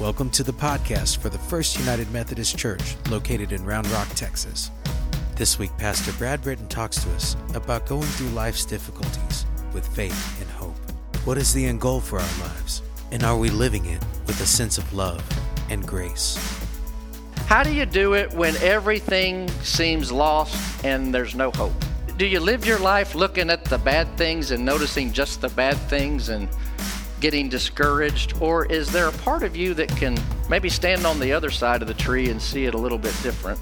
Welcome to the podcast for the First United Methodist Church, located in Round Rock, Texas. This week, Pastor Brad Brittain talks to us about going through life's difficulties with faith and hope. What is the end goal for our lives? And are we living it with a sense of love and grace? How do you do it when everything seems lost and there's no hope? Do you live your life looking at the bad things and noticing just the bad things and getting discouraged? Or is there a part of you that can maybe stand on the other side of the tree and see it a little bit different?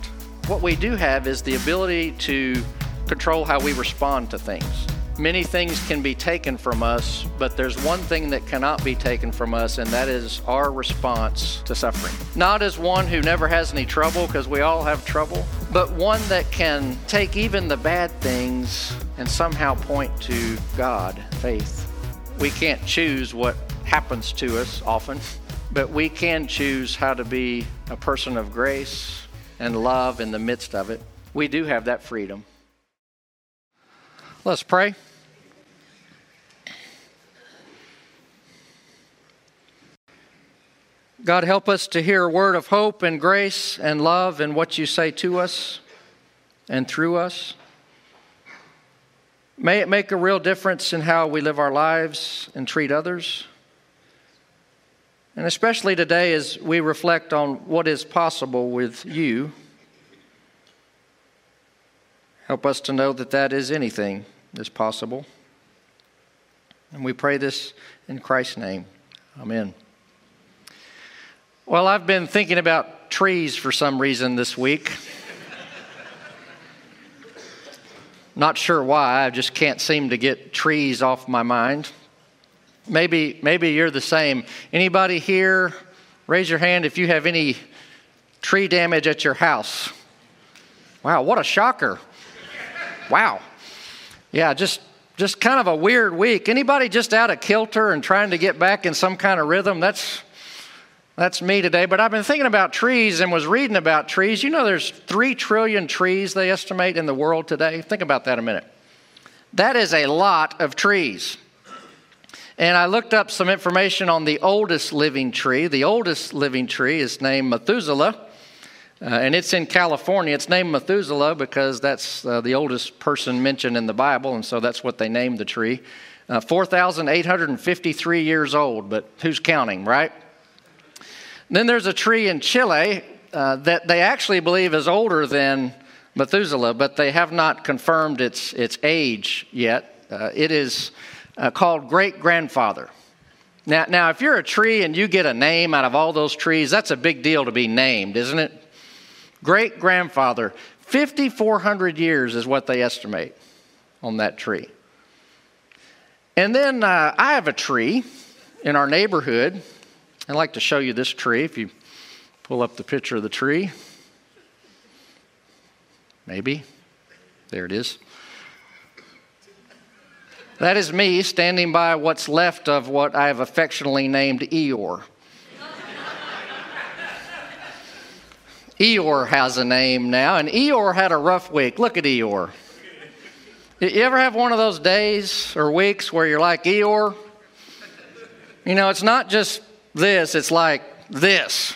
What we do have is the ability to control how we respond to things. Many things can be taken from us, but there's one thing that cannot be taken from us, and that is our response to suffering. Not as one who never has any trouble, because we all have trouble, but one that can take even the bad things and somehow point to God, faith. We can't choose what happens to us often, but we can choose how to be a person of grace and love in the midst of it. We do have that freedom. Let's pray. God, help us to hear a word of hope and grace and love and what you say to us and through us. May it make a real difference in how we live our lives and treat others. And especially today as we reflect on what is possible with you, help us to know that that is anything is possible. And we pray this in Christ's name. Amen. Well, I've been thinking about trees for some reason this week. Not sure why, I just can't seem to get trees off my mind. Maybe you're the same. Anybody here, raise your hand if you have any tree damage at your house. Wow, what a shocker. Wow. Yeah, just kind of a weird week. Anybody just out of kilter and trying to get back in some kind of rhythm? That's me today. But I've been thinking about trees and was reading about trees. You know there's 3 trillion trees they estimate in the world today? Think about that a minute. That is a lot of trees. And I looked up some information on the oldest living tree. The oldest living tree is named Methuselah. And it's in California. It's named Methuselah because that's the oldest person mentioned in the Bible, and so that's what they named the tree. 4,853 years old, but who's counting, right? And then there's a tree in Chile that they actually believe is older than Methuselah, but they have not confirmed its age yet. It is called Great Grandfather. Now, if you're a tree and you get a name out of all those trees, that's a big deal to be named, isn't it? Great-grandfather, 5,400 years is what they estimate on that tree. And then I have a tree in our neighborhood. I'd like to show you this tree. If you pull up the picture of the tree. Maybe. There it is. That is me standing by what's left of what I have affectionately named Eeyore. Eeyore has a name now, and Eeyore had a rough week. Look at Eeyore. You ever have one of those days or weeks where you're like, Eeyore? You know, it's not just this, it's like this.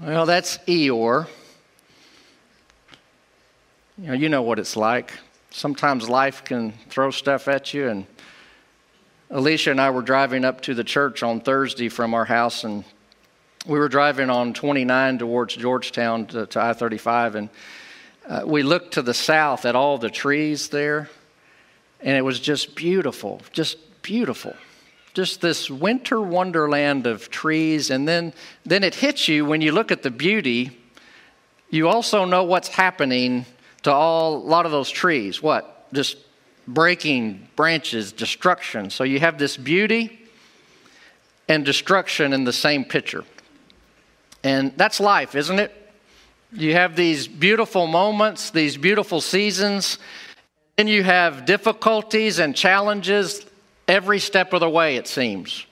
Well, that's Eeyore. You know what it's like. Sometimes life can throw stuff at you, and Alicia and I were driving up to the church on Thursday from our house, and we were driving on 29 towards Georgetown to I-35, and we looked to the south at all the trees there, and it was just beautiful. Just this winter wonderland of trees, and then it hits you when you look at the beauty. You also know what's happening to a lot of those trees. What? Just breaking branches, destruction. So you have this beauty and destruction in the same picture. And that's life, isn't it? You have these beautiful moments, these beautiful seasons, and you have difficulties and challenges every step of the way, it seems.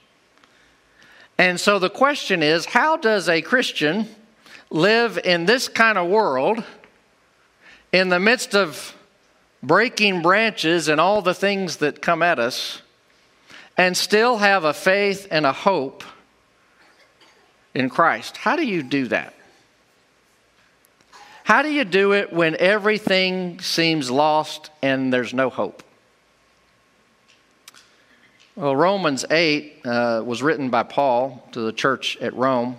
And so the question is, how does a Christian live in this kind of world in the midst of breaking branches and all the things that come at us and still have a faith and a hope in Christ. How do you do that? How do you do it when everything seems lost and there's no hope? Well, Romans 8 was written by Paul to the church at Rome.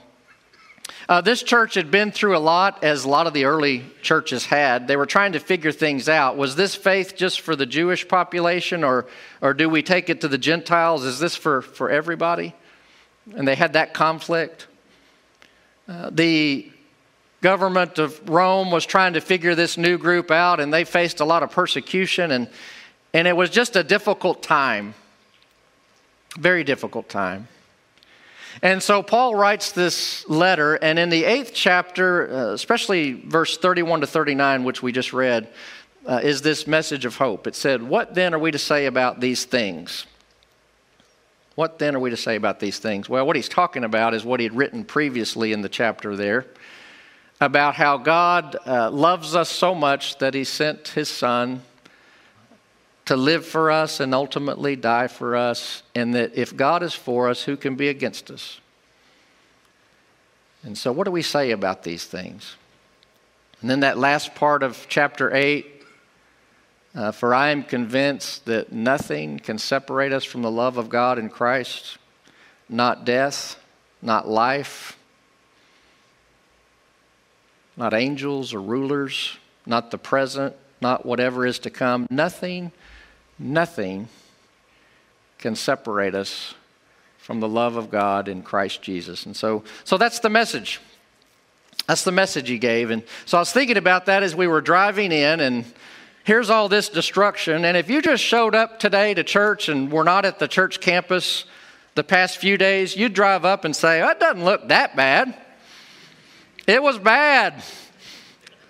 This church had been through a lot, as a lot of the early churches had. They were trying to figure things out. Was this faith just for the Jewish population, or do we take it to the Gentiles? Is this for everybody? And they had that conflict. The government of Rome was trying to figure this new group out, and they faced a lot of persecution, and it was just a difficult time, very difficult time. And so Paul writes this letter, and in the 8th chapter, especially verse 31 to 39, which we just read, is this message of hope. It said, "What then are we to say about these things?" What then are we to say about these things? Well, what he's talking about is what he had written previously in the chapter there, about how God loves us so much that he sent his son to live for us and ultimately die for us, and that if God is for us, who can be against us? And so what do we say about these things? And then that last part of chapter 8, "For I am convinced that nothing can separate us from the love of God in Christ, not death, not life, not angels or rulers, not the present, not whatever is to come. Nothing can separate us from the love of God in Christ Jesus." And so that's the message. That's the message he gave. And so I was thinking about that as we were driving in, and here's all this destruction. And if you just showed up today to church and were not at the church campus the past few days, you'd drive up and say, "Oh, it doesn't look that bad. It was bad.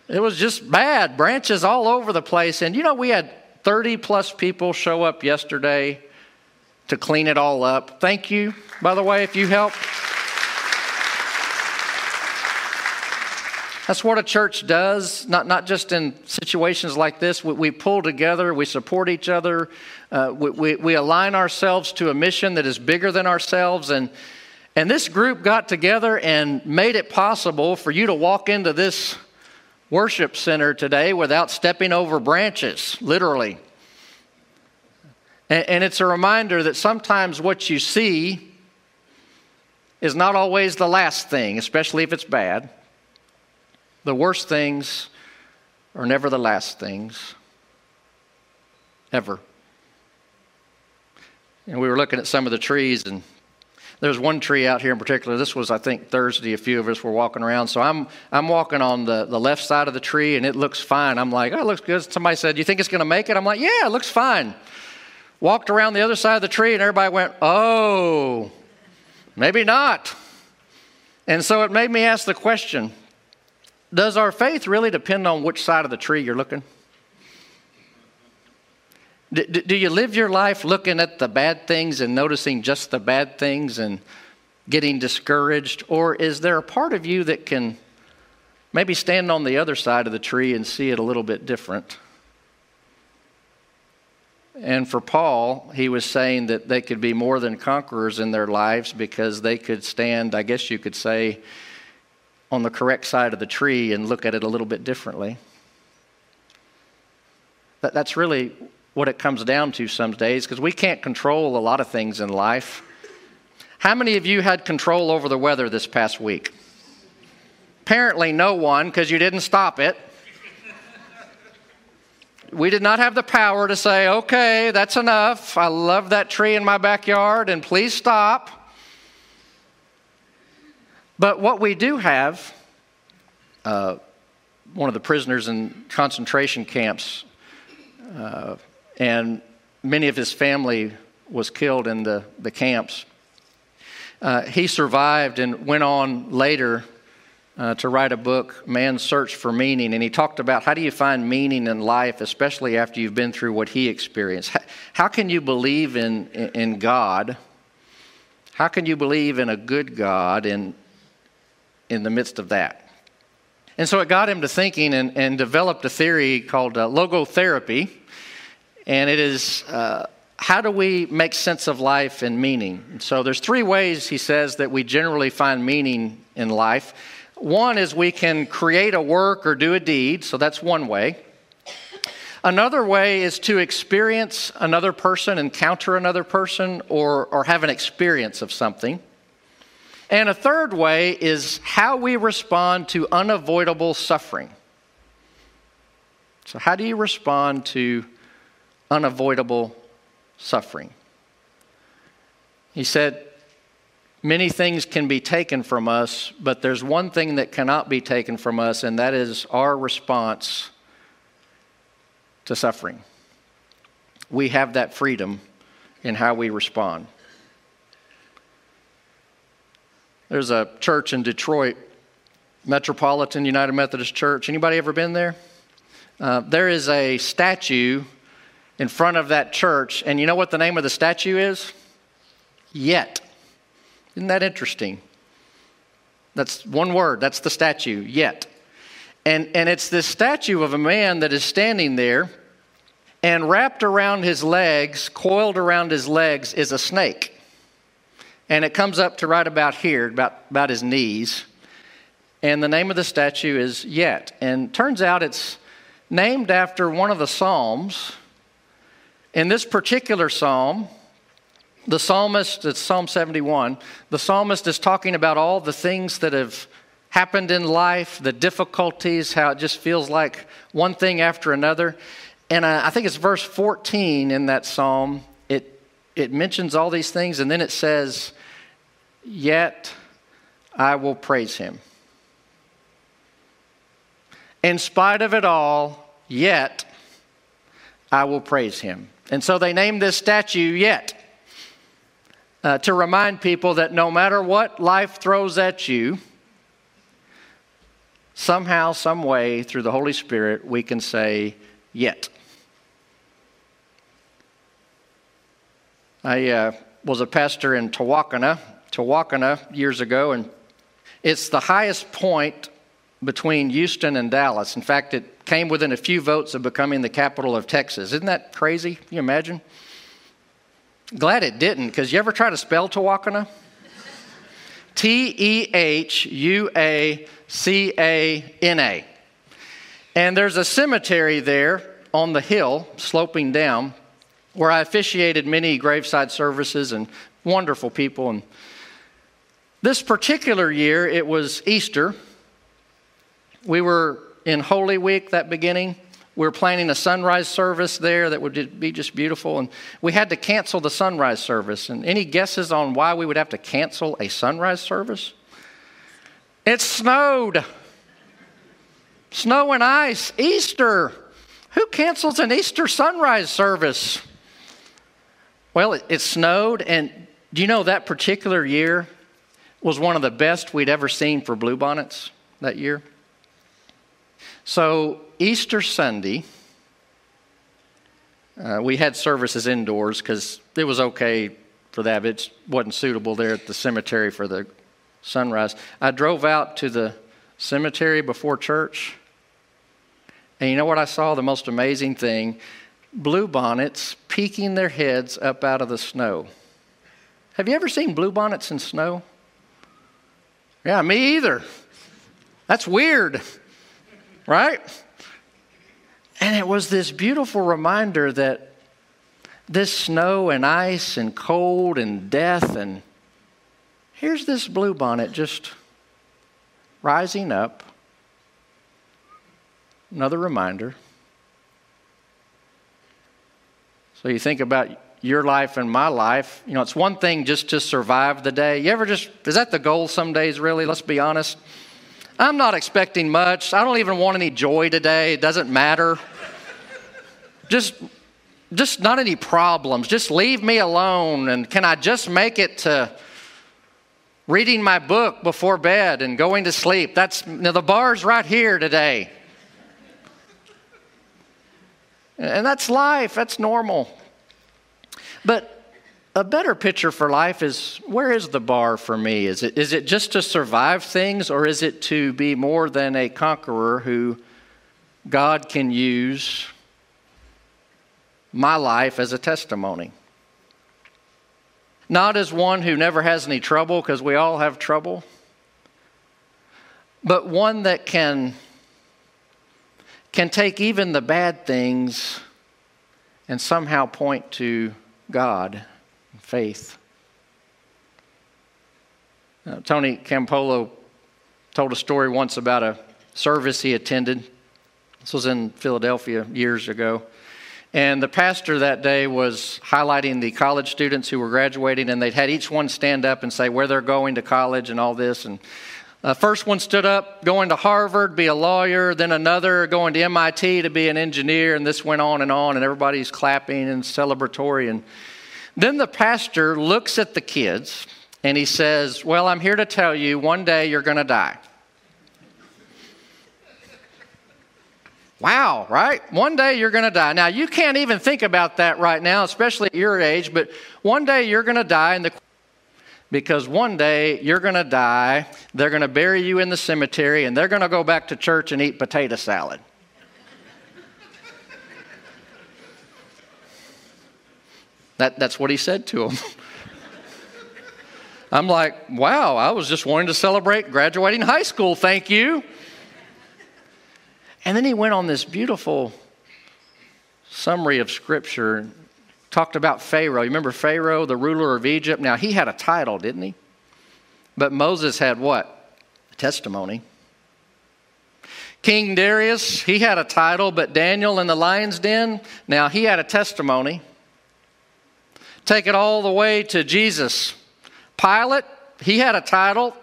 It was just bad. Branches all over the place." And you know, we had 30-plus people show up yesterday to clean it all up. Thank you, by the way, if you helped. That's what a church does, not just in situations like this. We pull together, we support each other, we align ourselves to a mission that is bigger than ourselves. And this group got together and made it possible for you to walk into this worship center today without stepping over branches, literally. And it's a reminder that sometimes what you see is not always the last thing, especially if it's bad. The worst things are never the last things, ever. And we were looking at some of the trees, and there's one tree out here in particular. This was, I think, Thursday. A few of us were walking around. So I'm walking on the left side of the tree, and it looks fine. I'm like, "Oh, it looks good." Somebody said, "You think it's going to make it?" I'm like, "Yeah, it looks fine." Walked around the other side of the tree, and everybody went, "Oh, maybe not." And so it made me ask the question, does our faith really depend on which side of the tree you're looking? Do you live your life looking at the bad things and noticing just the bad things and getting discouraged? Or is there a part of you that can maybe stand on the other side of the tree and see it a little bit different? And for Paul, he was saying that they could be more than conquerors in their lives because they could stand, I guess you could say, on the correct side of the tree and look at it a little bit differently. That's really what it comes down to some days, because we can't control a lot of things in life. How many of you had control over the weather this past week? Apparently no one, because you didn't stop it. We did not have the power to say, "Okay, that's enough. I love that tree in my backyard, and please stop." But what we do have, one of the prisoners in concentration camps, and many of his family was killed in the camps. He survived and went on later to write a book, Man's Search for Meaning. And he talked about how do you find meaning in life, especially after you've been through what he experienced. How can you believe in God? How can you believe in a good God in the midst of that? And so it got him to thinking and developed a theory called logotherapy. And it is how do we make sense of life and meaning? So there's three ways, he says, that we generally find meaning in life. One is we can create a work or do a deed, so that's one way. Another way is to experience another person, encounter another person, or have an experience of something. And a third way is how we respond to unavoidable suffering. So how do you respond to unavoidable suffering? He said, many things can be taken from us, but there's one thing that cannot be taken from us, and that is our response to suffering. We have that freedom in how we respond. There's a church in Detroit, Metropolitan United Methodist Church. Anybody ever been there? There is a statue in front of that church, and you know what the name of the statue is? Yet. Isn't that interesting? That's one word. That's the statue, yet. And it's this statue of a man that is standing there, and wrapped around his legs, coiled around his legs, is a snake. And it comes up to right about here, about his knees. And the name of the statue is Yet. And turns out it's named after one of the Psalms. In this particular Psalm, the psalmist, it's Psalm 71, the psalmist is talking about all the things that have happened in life, the difficulties, how it just feels like one thing after another. And I think it's verse 14 in that Psalm. It mentions all these things, and then it says, yet I will praise him. In spite of it all, yet I will praise him. And so they named this statue Yet, to remind people that no matter what life throws at you, somehow, some way, through the Holy Spirit, we can say, yet. I was a pastor in Tehuacana years ago, and it's the highest point between Houston and Dallas. In fact, it came within a few votes of becoming the capital of Texas. Isn't that crazy? Can you imagine? Glad it didn't, because you ever try to spell Tehuacana? Tehuacana. And there's a cemetery there on the hill, sloping down, where I officiated many graveside services and wonderful people. And this particular year, it was Easter. We were in Holy Week, that beginning. We were planning a sunrise service there that would be just beautiful. And we had to cancel the sunrise service. And any guesses on why we would have to cancel a sunrise service? It snowed. Snow and ice. Easter. Who cancels an Easter sunrise service? Well, it snowed, and do you know that particular year was one of the best we'd ever seen for bluebonnets that year? So Easter Sunday, we had services indoors because it was okay for that, but it wasn't suitable there at the cemetery for the sunrise. I drove out to the cemetery before church, and you know what I saw? The most amazing thing. Bluebonnets peeking their heads up out of the snow. Have you ever seen bluebonnets in snow? Yeah, me either. That's weird, right? And it was this beautiful reminder that this snow and ice and cold and death, and here's this bluebonnet just rising up. Another reminder. So you think about your life and my life. You know, it's one thing just to survive the day. You ever just, is that the goal some days really? Let's be honest. I'm not expecting much. I don't even want any joy today. It doesn't matter. Just not any problems. Just leave me alone. And can I just make it to reading my book before bed and going to sleep? That's, you know, the bar's right here today. And that's life. That's normal. But a better picture for life is, where is the bar for me? Is it just to survive things, or is it to be more than a conqueror who God can use my life as a testimony? not as one who never has any trouble, because we all have trouble, but one that can take even the bad things and somehow point to God and faith. Tony Campolo told a story once about a service he attended. This was in Philadelphia years ago. And the pastor that day was highlighting the college students who were graduating, and they'd had each one stand up and say where they're going to college and all this. And the first one stood up, going to Harvard, be a lawyer, then another going to MIT to be an engineer, and this went on, and everybody's clapping and celebratory. And then the pastor looks at the kids, and he says, "Well, I'm here to tell you, one day you're going to die." Wow, right? One day you're going to die. Now, you can't even think about that right now, especially at your age, but one day you're going to die, because one day you're going to die, they're going to bury you in the cemetery, and they're going to go back to church and eat potato salad. That's what he said to them. I'm like, wow, I was just wanting to celebrate graduating high school, thank you. And then he went on this beautiful summary of Scripture, talked about Pharaoh. You remember Pharaoh, the ruler of Egypt? Now, he had a title, didn't he? But Moses had what? A testimony. King Darius, he had a title, but Daniel in the lion's den, now he had a testimony. Take it all the way to Jesus. Pilate, he had a title.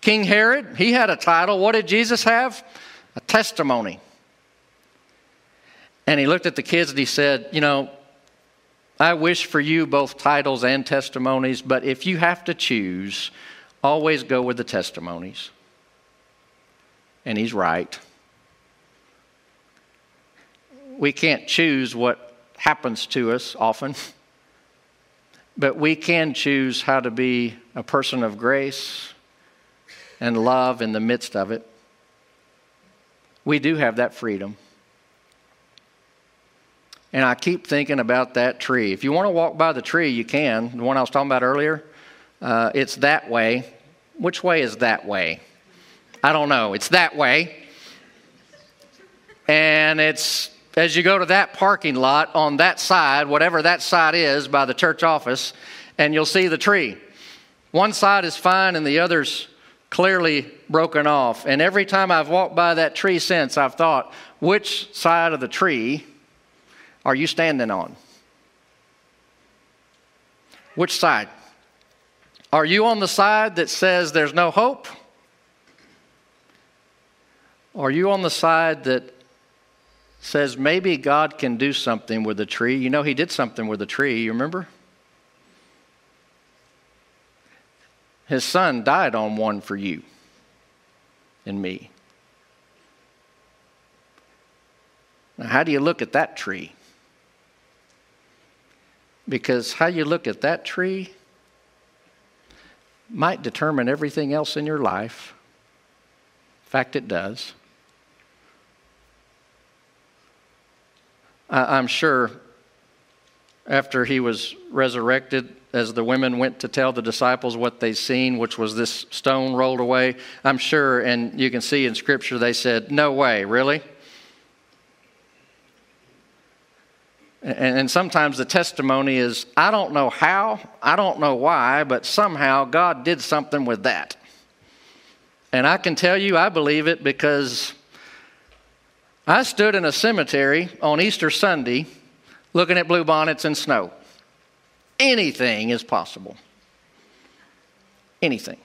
King Herod, he had a title. What did Jesus have? A testimony. And he looked at the kids and he said, "You know, I wish for you both titles and testimonies, but if you have to choose, always go with the testimonies." And he's right. We can't choose what happens to us often, but we can choose how to be a person of grace and love in the midst of it. We do have that freedom. And I keep thinking about that tree. If you want to walk by the tree, you can. The one I was talking about earlier, it's that way. Which way is that way? I don't know. It's that way. And it's, as you go to that parking lot on that side, whatever that side is by the church office, and you'll see the tree. One side is fine and the other's clearly broken off. And every time I've walked by that tree since, I've thought, which side of the tree are you standing on? Which side? Are you on the side that says there's no hope? Are you on the side that says maybe God can do something with the tree? You know, he did something with the tree, you remember? His son died on one for you and me. Now, how do you look at that tree? Because how you look at that tree might determine everything else in your life. In fact, it does. I'm sure after he was resurrected, as the women went to tell the disciples what they'd seen, which was this stone rolled away, I'm sure, and you can see in Scripture, they said, "No way, really?" And sometimes the testimony is, "I don't know how, I don't know why, but somehow God did something with that." And I can tell you, I believe it because I stood in a cemetery on Easter Sunday looking at bluebonnets and snow. Anything is possible. Anything.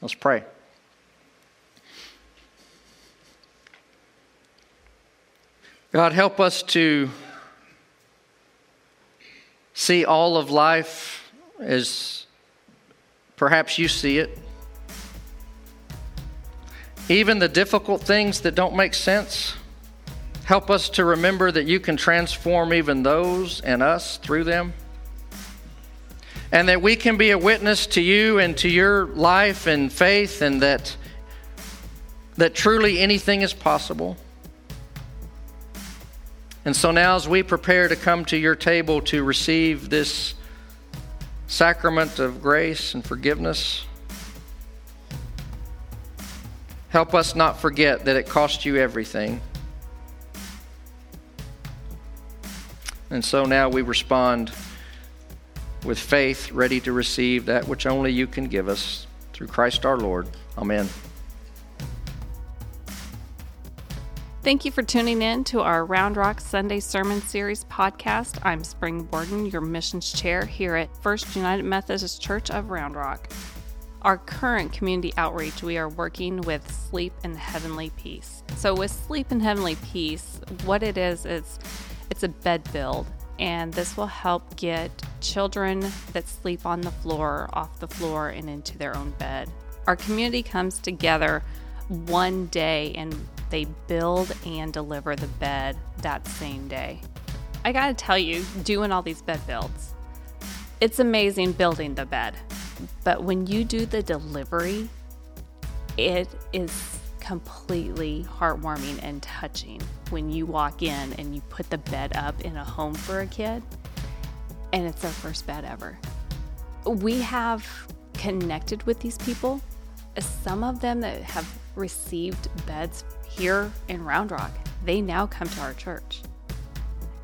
Let's pray. God, help us to see all of life as perhaps you see it. Even the difficult things that don't make sense. Help us to remember that you can transform even those and us through them. And that we can be a witness to you and to your life and faith, and that truly anything is possible. And so now as we prepare to come to your table to receive this sacrament of grace and forgiveness. Help us not forget that it cost you everything. And so now we respond with faith, ready to receive that which only you can give us, through Christ our Lord. Amen. Thank you for tuning in to our Round Rock Sunday Sermon Series podcast. I'm Spring Borden, your missions chair here at First United Methodist Church of Round Rock. Our current community outreach, we are working with Sleep in Heavenly Peace. So with Sleep in Heavenly Peace, what it is it's a bed build, and this will help get children that sleep on the floor, off the floor, and into their own bed. Our community comes together one day, and they build and deliver the bed that same day. I gotta tell you, doing all these bed builds, it's amazing building the bed. But when you do the delivery, it is completely heartwarming and touching when you walk in and you put the bed up in a home for a kid, and it's their first bed ever. We have connected with these people. Some of them that have received beds here in Round Rock, they now come to our church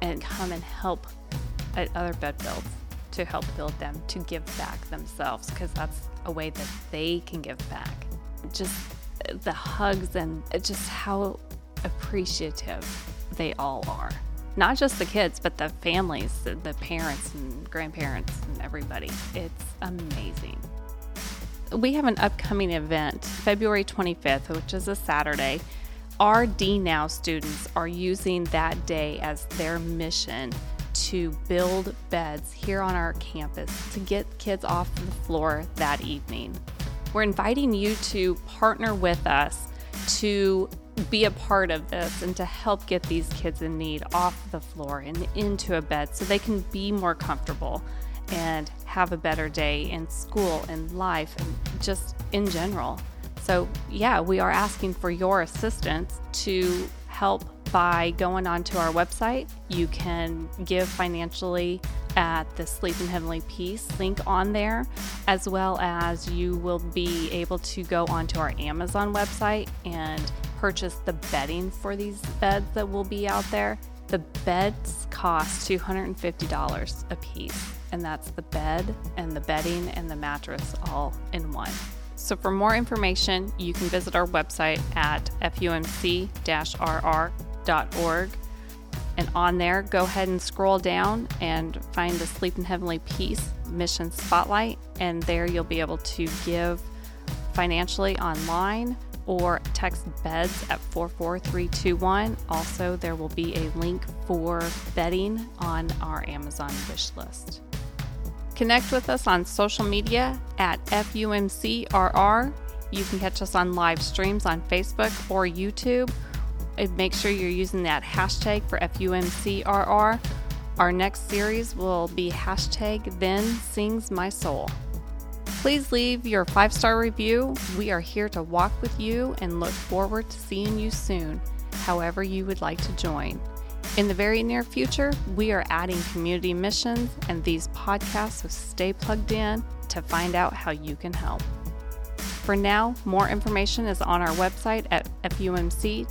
and come and help at other bed builds, to help build them, to give back themselves, because that's a way that they can give back. Just the hugs and just how appreciative they all are. Not just the kids, but the families, the parents and grandparents and everybody. It's amazing. We have an upcoming event, February 25th, which is a Saturday. Our DNow students are using that day as their mission to build beds here on our campus to get kids off the floor that evening. We're inviting you to partner with us to be a part of this and to help get these kids in need off the floor and into a bed so they can be more comfortable and have a better day in school and life and just in general. So yeah, we are asking for your assistance to help by going onto our website. You can give financially at the Sleep in Heavenly Peace link on there, as well as you will be able to go onto our Amazon website and purchase the bedding for these beds that will be out there. The beds cost $250 a piece, and that's the bed and the bedding and the mattress all in one. So for more information, you can visit our website at fumc-rr.org. And on there, go ahead and scroll down and find the Sleep in Heavenly Peace Mission Spotlight. And there you'll be able to give financially online or text BEDS at 44321. Also, there will be a link for bedding on our Amazon wish list. Connect with us on social media at FUMC-RR. You can catch us on live streams on Facebook or YouTube. And make sure you're using that hashtag for FUMC-RR. Our next series will be hashtag Then Sings My Soul. Please leave your 5-star review. We are here to walk with you and look forward to seeing you soon, however you would like to join. In the very near future, we are adding community missions and these podcasts, so stay plugged in to find out how you can help. For now, more information is on our website at fumc-rr.org.